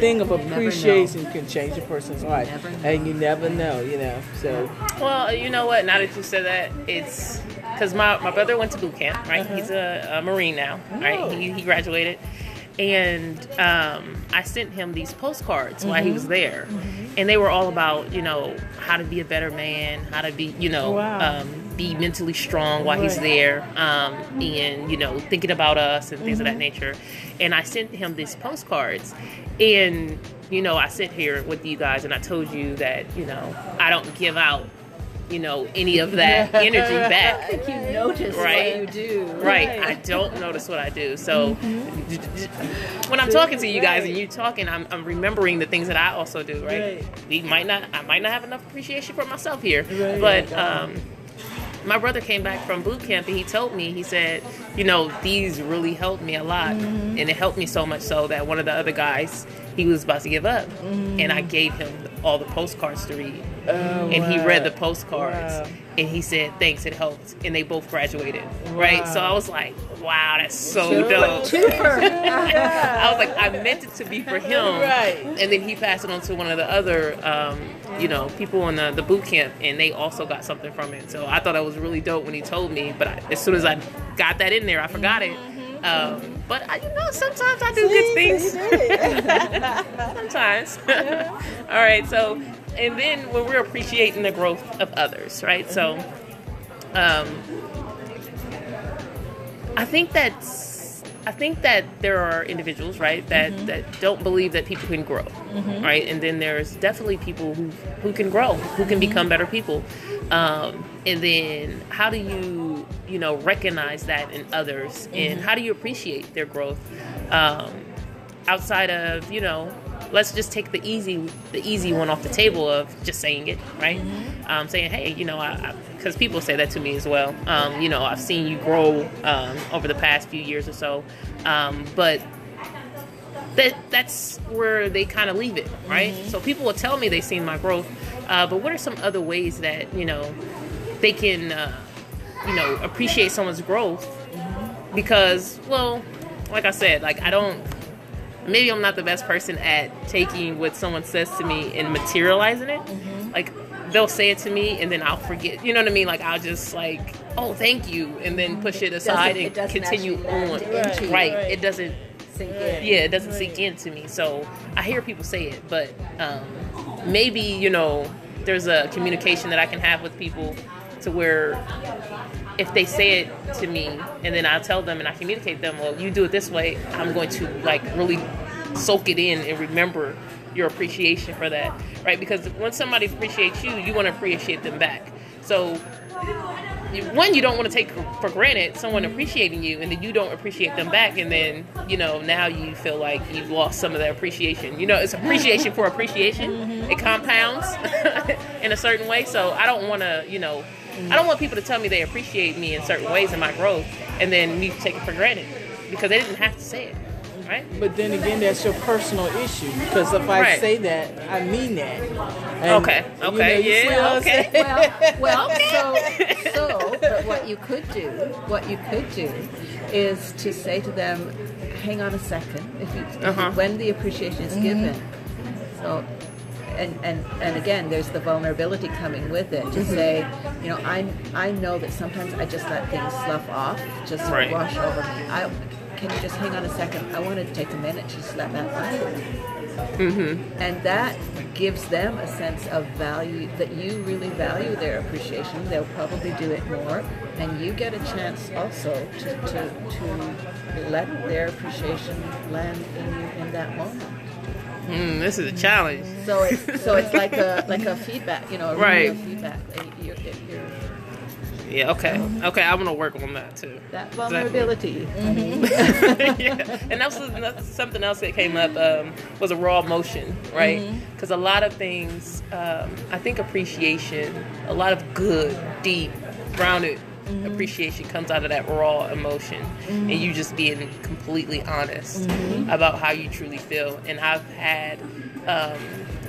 thing of appreciation can change a person's life, and you never know, you know. So, well, you know what? Now that you said that, it's because my brother went to boot camp, right? Uh-huh. He's a Marine now, right? He graduated, and I sent him these postcards mm-hmm. while he was there, mm-hmm. and they were all about, you know, how to be a better man, how to be, you know. Wow. Be mentally strong while he's there, and, you know, thinking about us and things mm-hmm. of that nature. And I sent him these postcards, and, you know, I sit here with you guys and I told you that, you know, I don't give out, you know, any of that energy back. Like, you notice what you do. Right. I don't notice what I do. So mm-hmm. when I'm talking to you guys and you talking, I'm remembering the things that I also do, right? I might not have enough appreciation for myself here, but... my brother came back from boot camp and he told me, he said, you know, these really helped me a lot. Mm-hmm. And it helped me so much so that one of the other guys, he was about to give up. Mm-hmm. And I gave him all the postcards to read. Oh, and he read the postcards. Wow. And he said, thanks, it helped. And they both graduated, right? So I was like, wow, that's so dope. I was like, I meant it to be for him. Right. And then he passed it on to one of the other, you know, people in the boot camp, and they also got something from it. So I thought that was really dope when he told me, but as soon as I got that in there, I forgot it. But, you know, sometimes I do good things. Sometimes. All right, so... And then when we're appreciating the growth of others, right? So, I think that there are individuals, right, that, mm-hmm. that don't believe that people can grow, mm-hmm. right? And then there's definitely people who can grow, who can mm-hmm. become better people. And then how do you know, recognize that in others, mm-hmm. and how do you appreciate their growth outside of, you know? Let's just take the easy one off the table of just saying it, right? Mm-hmm. Saying, hey, you know, because people say that to me as well. You know, I've seen you grow over the past few years or so, but that's where they kind of leave it, right? Mm-hmm. So people will tell me they've seen my growth, but what are some other ways that, you know, they can, you know, appreciate someone's growth? Mm-hmm. Because, well, like I said, like I don't. Maybe I'm not the best person at taking what someone says to me and materializing it. Mm-hmm. Like, they'll say it to me, and then I'll forget. You know what I mean? Like, I'll just, like, oh, thank you, and then push it aside and continue on. Right. It doesn't sink in. Yeah, it doesn't sink into me. So I hear people say it, but maybe, you know, there's a communication that I can have with people to where... if they say it to me and then I tell them and I communicate them, well, you do it this way, I'm going to like really soak it in and remember your appreciation for that, right? Because when somebody appreciates you, you want to appreciate them back. So one, you don't want to take for granted someone appreciating you, and then you don't appreciate them back, and then, you know, now you feel like you've lost some of that appreciation. You know, it's appreciation for appreciation. Mm-hmm. It compounds in a certain way. So I don't want to, you know, I don't want people to tell me they appreciate me in certain ways in my growth and then me take it for granted because they didn't have to say it, right? But then again, that's your personal issue because if I say that, I mean that. And okay. You know, But what you could do is to say to them, hang on a second, if you, when the appreciation is given, know, and again, there's the vulnerability coming with it. To say, you know, I know that sometimes I just let things slough off, just right. wash over me. Can you just hang on a second? I want to take a minute to just let that lie. Mm-hmm. And that gives them a sense of value, that you really value their appreciation. They'll probably do it more, and you get a chance also to let their appreciation land in you in that moment. This is a challenge. So it's like a feedback, you know, a right. real feedback. You're, yeah, okay. Okay, I'm going to work on that, too. That vulnerability. Exactly. Mm-hmm. Yeah. And that's something else that came up was a raw emotion, right? Because a lot of things, I think appreciation, a lot of good, deep, grounded appreciation comes out of that raw emotion. And you just being completely honest about how you truly feel. And I've had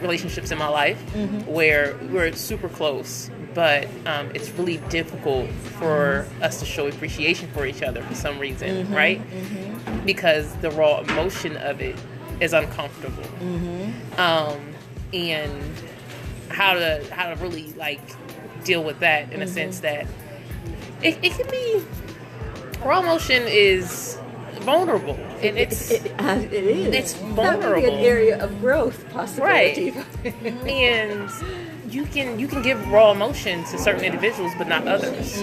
relationships in my life where we're super close, but it's really difficult for us to show appreciation for each other for some reason, right? Because the raw emotion of it is uncomfortable. And how to really like deal with that in a sense that it can be, raw emotion is vulnerable. And it is. It's vulnerable. That would be an area of growth possibility. Right. And You can give raw emotion to certain individuals, but not others,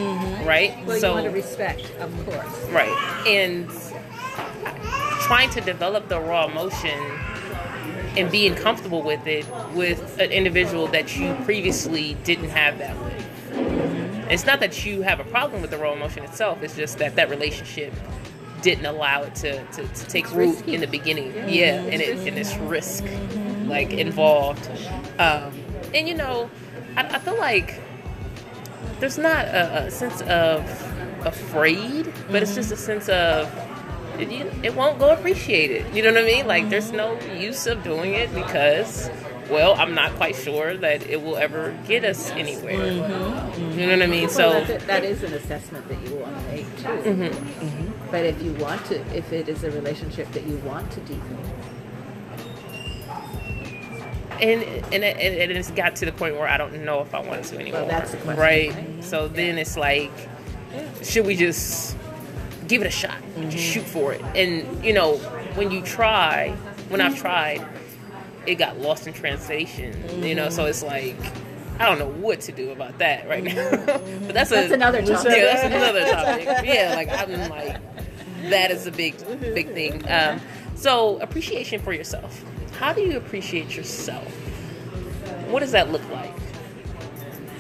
right? Well, so, you want to respect, of course. Right. And trying to develop the raw emotion and being comfortable with it with an individual that you previously didn't have that with. It's not that you have a problem with the raw emotion itself. It's just that relationship didn't allow it to take root risky. In the beginning. Yeah, and it's risk, like, involved. And, you know, I feel like there's not a sense of afraid, but it's just a sense of it won't go appreciated. You know what I mean? Like, there's no use of doing it because, well, I'm not quite sure that it will ever get us anywhere. You know what I mean? Well, so that is an assessment that you want to make, too. But if you want to, if it is a relationship that you want to deepen, And it's got to the point where I don't know if I want to anymore. Well, that's the question. Right? So then it's like, should we just give it a shot? Just shoot for it. And, you know, when I've tried, it got lost in translation. You know, so it's like, I don't know what to do about that right now. But that's another topic. Yeah, that's another topic. Yeah, like, I'm like, that is a big thing. So appreciation for yourself. How do you appreciate yourself? What does that look like?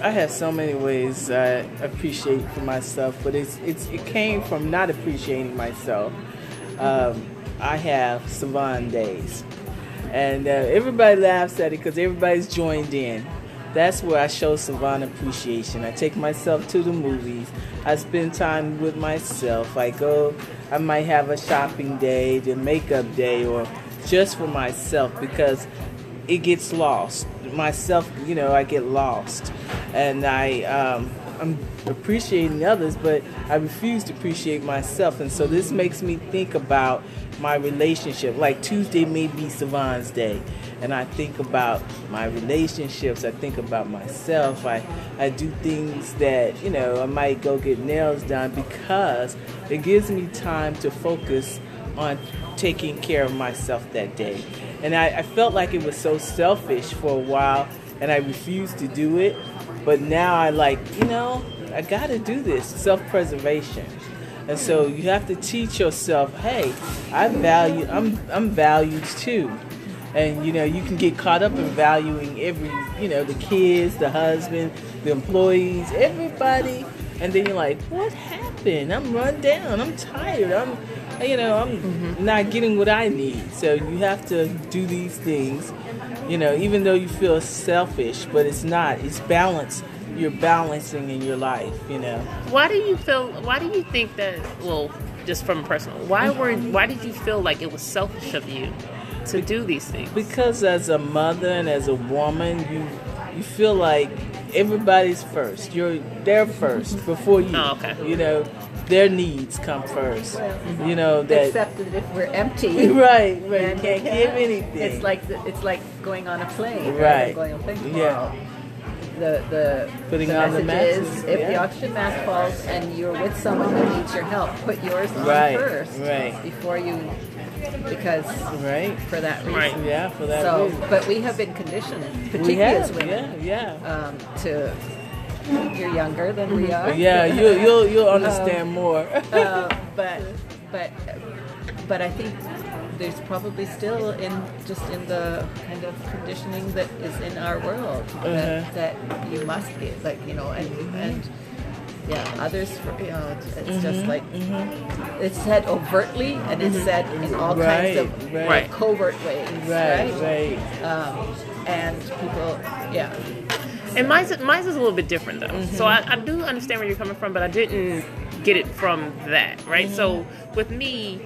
I have so many ways I appreciate for myself, but it came from not appreciating myself. I have Savon days, and everybody laughs at it because everybody's joined in. That's where I show Savon appreciation. I take myself to the movies. I spend time with myself. I go. I might have a shopping day, the makeup day, or just for myself, because it gets lost. Myself, you know, I get lost, and I'm appreciating others, but I refuse to appreciate myself. And so this makes me think about my relationship. Like Tuesday may be Savon's day, and I think about my relationships. I think about myself. I do things that, you know, I might go get nails done because it gives me time to focus on taking care of myself that day. And I felt like it was so selfish for a while, and I refused to do it, but now I like, you know, I gotta do this, self-preservation. And so you have to teach yourself, hey, I'm valued too. And, you know, you can get caught up in valuing every, you know, the kids, the husband, the employees, everybody, and then you're like, what happened? I'm run down, I'm tired, I'm not getting what I need. So you have to do these things, you know, even though you feel selfish, but it's not. It's balance. You're balancing in your life, you know. Why do you think that, well, just from personal, why did you feel like it was selfish of you to do these things? Because as a mother and as a woman, you feel like everybody's first. They're first before you. Oh, okay. You know, their needs come first. Mm-hmm. You know that. Except that if we're empty, right? Right. You can't give anything. It's like going on a plane. Right. Going on a plane tomorrow. Yeah. The putting the on the message is, if the oxygen mask falls and you're with someone who needs your help, put yours on first before you, because for that reason. Right. Yeah, for that reason. But we have been conditioned, particularly as women, to you're younger than we are. Yeah, you'll understand more. But I think there's probably still in the kind of conditioning that is in our world that you must get, like, you know, and yeah, others, you know, it's just like it's said overtly and it's said in all kinds of covert ways, and people, And mine's is a little bit different though. Mm-hmm. So I do understand where you're coming from, but I didn't get it from that, right? Mm-hmm. So with me,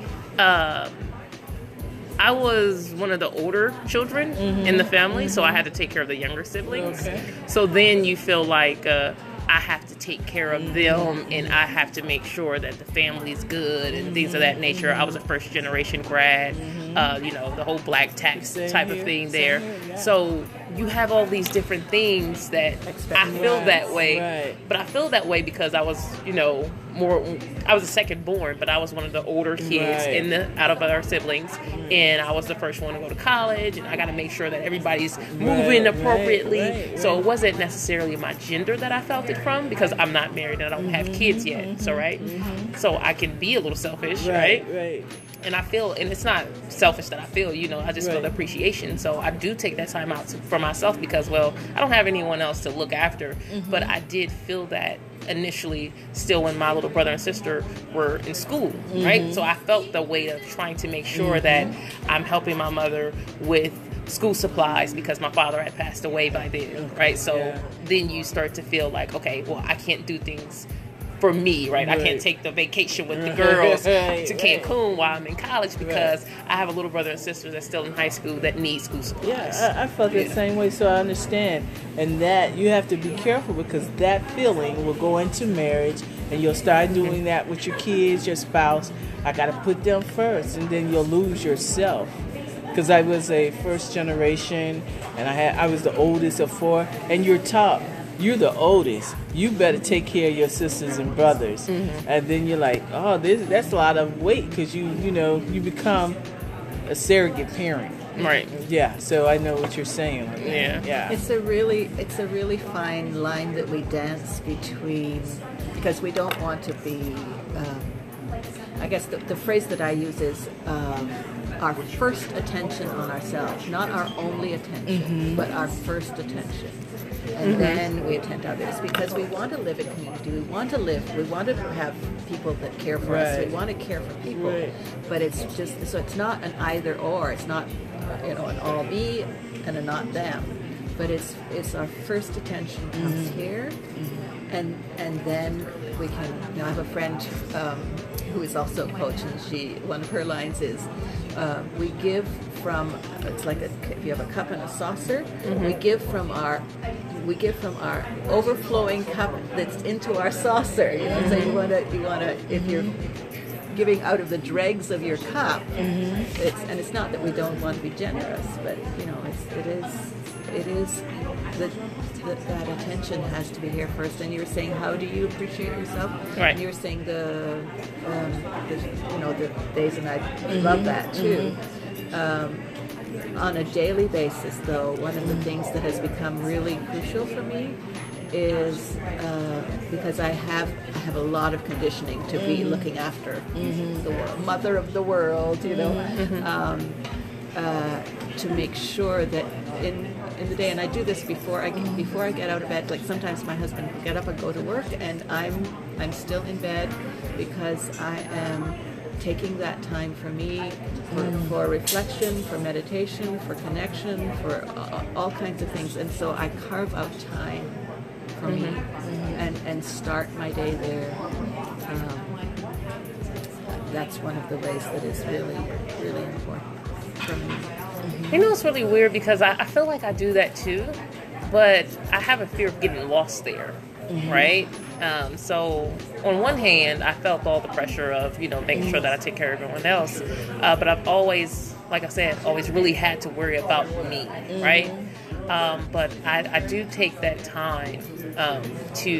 I was one of the older children in the family, so I had to take care of the younger siblings. Okay. So then you feel like I have to take care of them, and I have to make sure that the family's good and things of that nature. I was a first generation grad, you know, the whole black tax type of thing there. Here, yeah. So you have all these different things that I feel that way, but I feel that way because I was, you know, I was a second born, but I was one of the older kids out of our siblings, and I was the first one to go to college, and I got to make sure that everybody's moving appropriately. Right. So it wasn't necessarily my gender that I felt it from, because I'm not married and I don't have kids yet. So so I can be a little selfish, right? And I feel, and it's not selfish that I feel, you know, I just feel the appreciation. So I do take that time out for myself because, well, I don't have anyone else to look after, but I did feel that initially still when my little brother and sister were in school, right? So I felt the weight of trying to make sure that I'm helping my mother with school supplies because my father had passed away by then, right? So then you start to feel like, okay, well, I can't do things for me, right? I can't take the vacation with the girls to Cancun while I'm in college because I have a little brother and sister that's still in high school that needs school supplies. Yeah, I felt that same way, so I understand. And that you have to be careful because that feeling will go into marriage and you'll start doing that with your kids, your spouse. I got to put them first, and then you'll lose yourself. Because I was a first generation and I was the oldest of four, and you're taught, you're the oldest, you better take care of your sisters and brothers. And then you're like, oh, that's a lot of weight because you know, you become a surrogate parent. Right. Yeah, so I know what you're saying. Yeah. Yeah. It's a really fine line that we dance between, because we don't want to be, I guess the phrase that I use is our first attention on ourselves, not our only attention, but our first attention. And then we attend to others because we want to live in community. We want to have people that care for us. We want to care for people. Right. But it's just, so it's not an either or. It's not, you know, an all me and a not them. But it's our first attention comes here. And then we can, you know, I have a friend who is also a coach, and one of her lines is, we give from, it's like if you have a cup and a saucer, we give from our overflowing cup that's into our saucer. You know, so you wanna if you're giving out of the dregs of your cup, it's not that we don't want to be generous, but you know, it is that attention has to be here first. And you were saying, how do you appreciate yourself? Right. And you were saying the days, and I love that too. On a daily basis, though, one of the things that has become really crucial for me is because I have a lot of conditioning to be looking after the world, mother of the world, you know, to make sure that in the day, and I do this before I get out of bed. Like sometimes my husband will get up and go to work, and I'm still in bed because I am taking that time for me, for reflection, for meditation, for connection, for all kinds of things. And so I carve out time for me and start my day there. That's one of the ways that is really, really important for me. You know, it's really weird because I feel like I do that too, but I have a fear of getting lost there. mm-hmm. right? So on one hand, I felt all the pressure of, you know, making sure that I take care of everyone else. But I've always, like I said, always really had to worry about me, mm-hmm. right? But I do take that time to,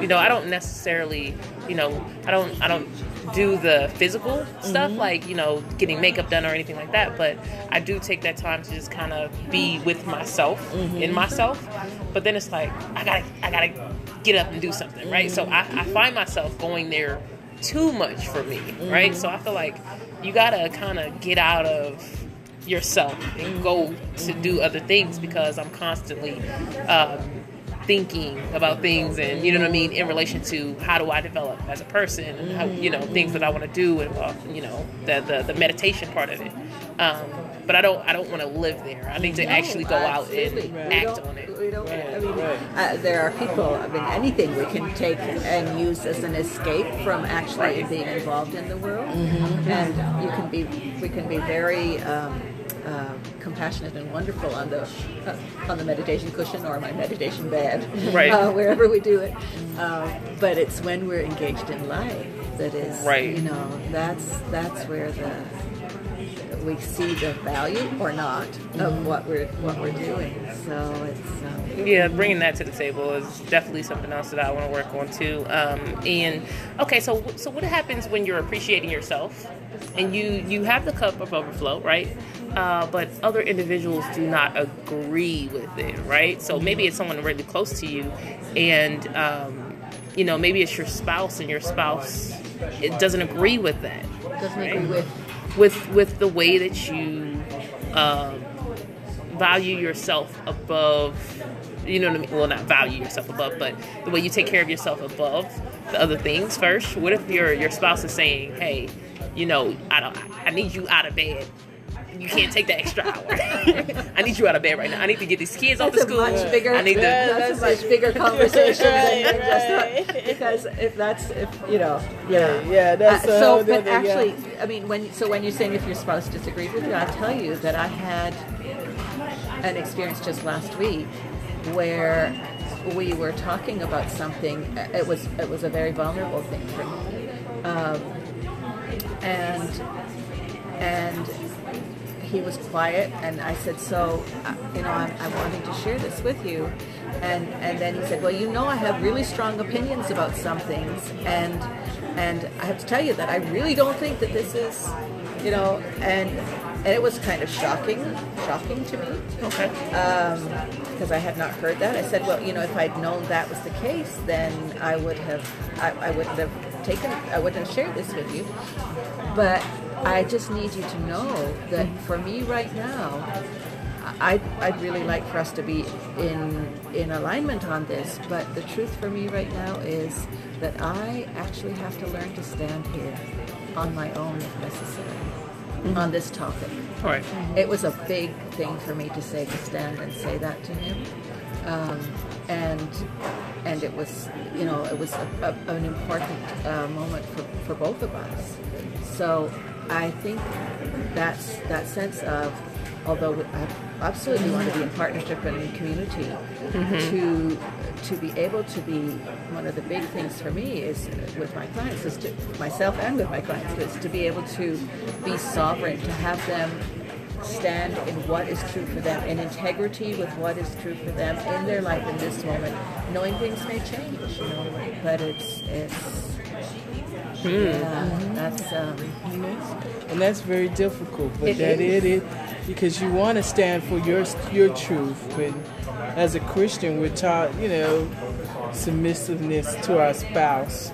you know, I don't necessarily, you know, I don't do the physical stuff, mm-hmm. like, you know, getting makeup done or anything like that. But I do take that time to just kind of be with myself, mm-hmm. in myself. But then it's like, I gotta get up and do something, right? Mm-hmm. So I find myself going there too much for me, mm-hmm. right? So I feel like you gotta kind of get out of yourself and go to do other things, because I'm constantly thinking about things, and you know what I mean, in relation to how do I develop as a person, and how, you know, things that I want to do, and you know, the meditation part of it. But I don't want to live there. I need to actually go out and act on it. There are people, I mean, anything we can take and use as an escape from actually being involved in the world. Mm-hmm. And we can be very compassionate and wonderful on the meditation cushion or my meditation bed, right. Wherever we do it. But it's when we're engaged in life that is, right. you know, that's where we see the value or not of what we're doing. So it's bringing that to the table is definitely something else that I want to work on too. So what happens when you're appreciating yourself and you have the cup of overflow, right? But other individuals do not agree with it, right? So maybe it's someone really close to you, and you know, maybe it's your spouse, and your spouse doesn't agree with that. Doesn't agree with the way that you value yourself above, you know what I mean? Well, not value yourself above, but the way you take care of yourself above the other things first. What if your spouse is saying, hey, you know, I need you out of bed. You can't take the extra hour. I need you out of bed right now. I need to get these kids off to school. That's a much bigger conversation. Right. Just not, because when you're saying if your spouse disagrees with you, I'll tell you that I had an experience just last week where we were talking about something. It was a very vulnerable thing for me, and he was quiet, and I said, so, you know, I'm wanting to share this with you. And then he said, well, you know, I have really strong opinions about some things, and I have to tell you that I really don't think that this is, you know, and it was kind of shocking to me. Okay. Because I had not heard that. I said, well, you know, if I'd known that was the case, then I wouldn't have shared this with you. But I just need you to know that for me right now, I'd really like for us to be in alignment on this, but the truth for me right now is that I actually have to learn to stand here on my own if necessary, mm-hmm. on this topic. All right. Mm-hmm. It was a big thing for me to stand and say that to him. And it was, you know, it was an important moment for both of us. So I think that's that sense of, although I absolutely want to be in partnership and in community, mm-hmm. to be able to be, one of the big things for me is with my clients, is to myself and with my clients, is to be able to be sovereign, to have them stand in what is true for them, in integrity with what is true for them in their life in this moment, knowing things may change, you know, but it's that's very difficult, but because you want to stand for your truth. But as a Christian, we're taught, you know, submissiveness to our spouse,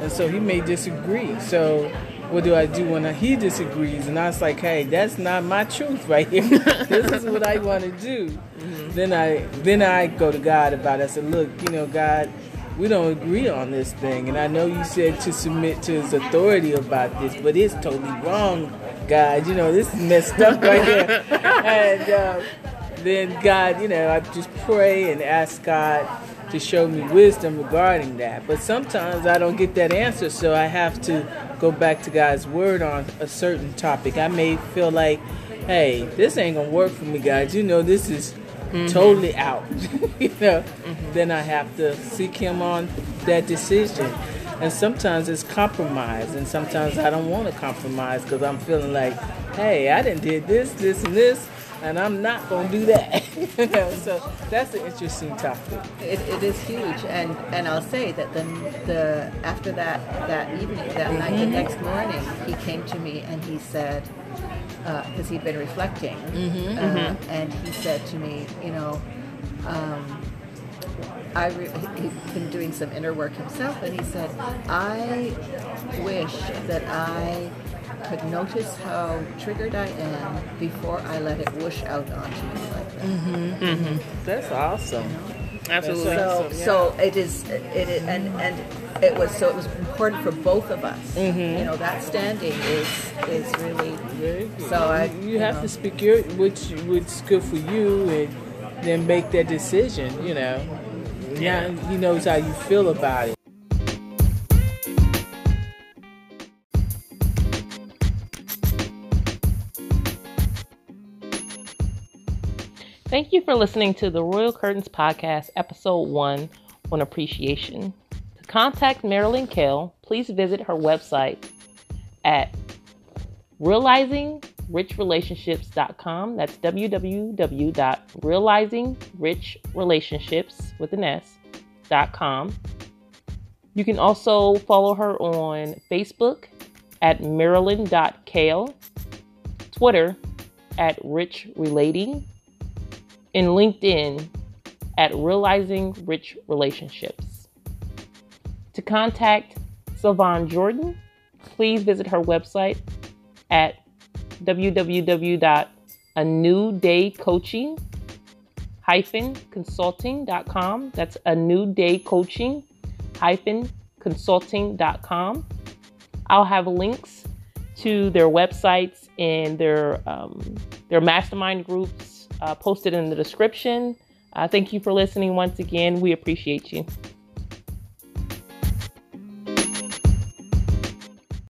and so he may disagree. So what do I do when he disagrees? And I was like, hey, that's not my truth right here. This is what I want to do. Mm-hmm. Then I go to God about it. I said, look, you know, God, we don't agree on this thing, and I know you said to submit to his authority about this, but it's totally wrong, God. You know, this is messed up right here. And then God, you know, I just pray and ask God to show me wisdom regarding that. But sometimes I don't get that answer, so I have to go back to God's word on a certain topic. I may feel like, hey, this ain't going to work for me, guys. You know, this is mm-hmm. totally out, you know, mm-hmm. then I have to seek him on that decision. And sometimes it's compromise, and sometimes I don't want to compromise because I'm feeling like, hey, I done did this, this, and this, and I'm not going to do that. You know, so that's an interesting topic. It is huge, and I'll say that the after that evening, that mm-hmm. night, the next morning, he came to me and he said, because he'd been reflecting, mm-hmm, mm-hmm. and he said to me, you know, he's been doing some inner work himself, and he said, I wish that I could notice how triggered I am before I let it whoosh out onto you like that. Mm-hmm. Mm-hmm. That's awesome. You know? Absolutely. So it is, and it was, so it was important for both of us. Mm-hmm. You know, that standing is really very good. So you have to speak your which is good for you, and then make that decision. You know. Yeah, he knows how you feel about it. Thank you for listening to the Royal Curtains Podcast, Episode 1 on appreciation. To contact Marilyn Kale, please visit her website at realizingrichrelationships.com. That's www.realizingrichrelationships.com. You can also follow her on Facebook at Marilyn.Kale, Twitter at richrelating, and LinkedIn at Realizing Rich Relationships. To contact Savon Jordan, please visit her website at www.anewdaycoaching-consulting.com. That's anewdaycoaching-consulting.com. I'll have links to their websites and their mastermind groups posted in the description. Thank you for listening once again. We appreciate you.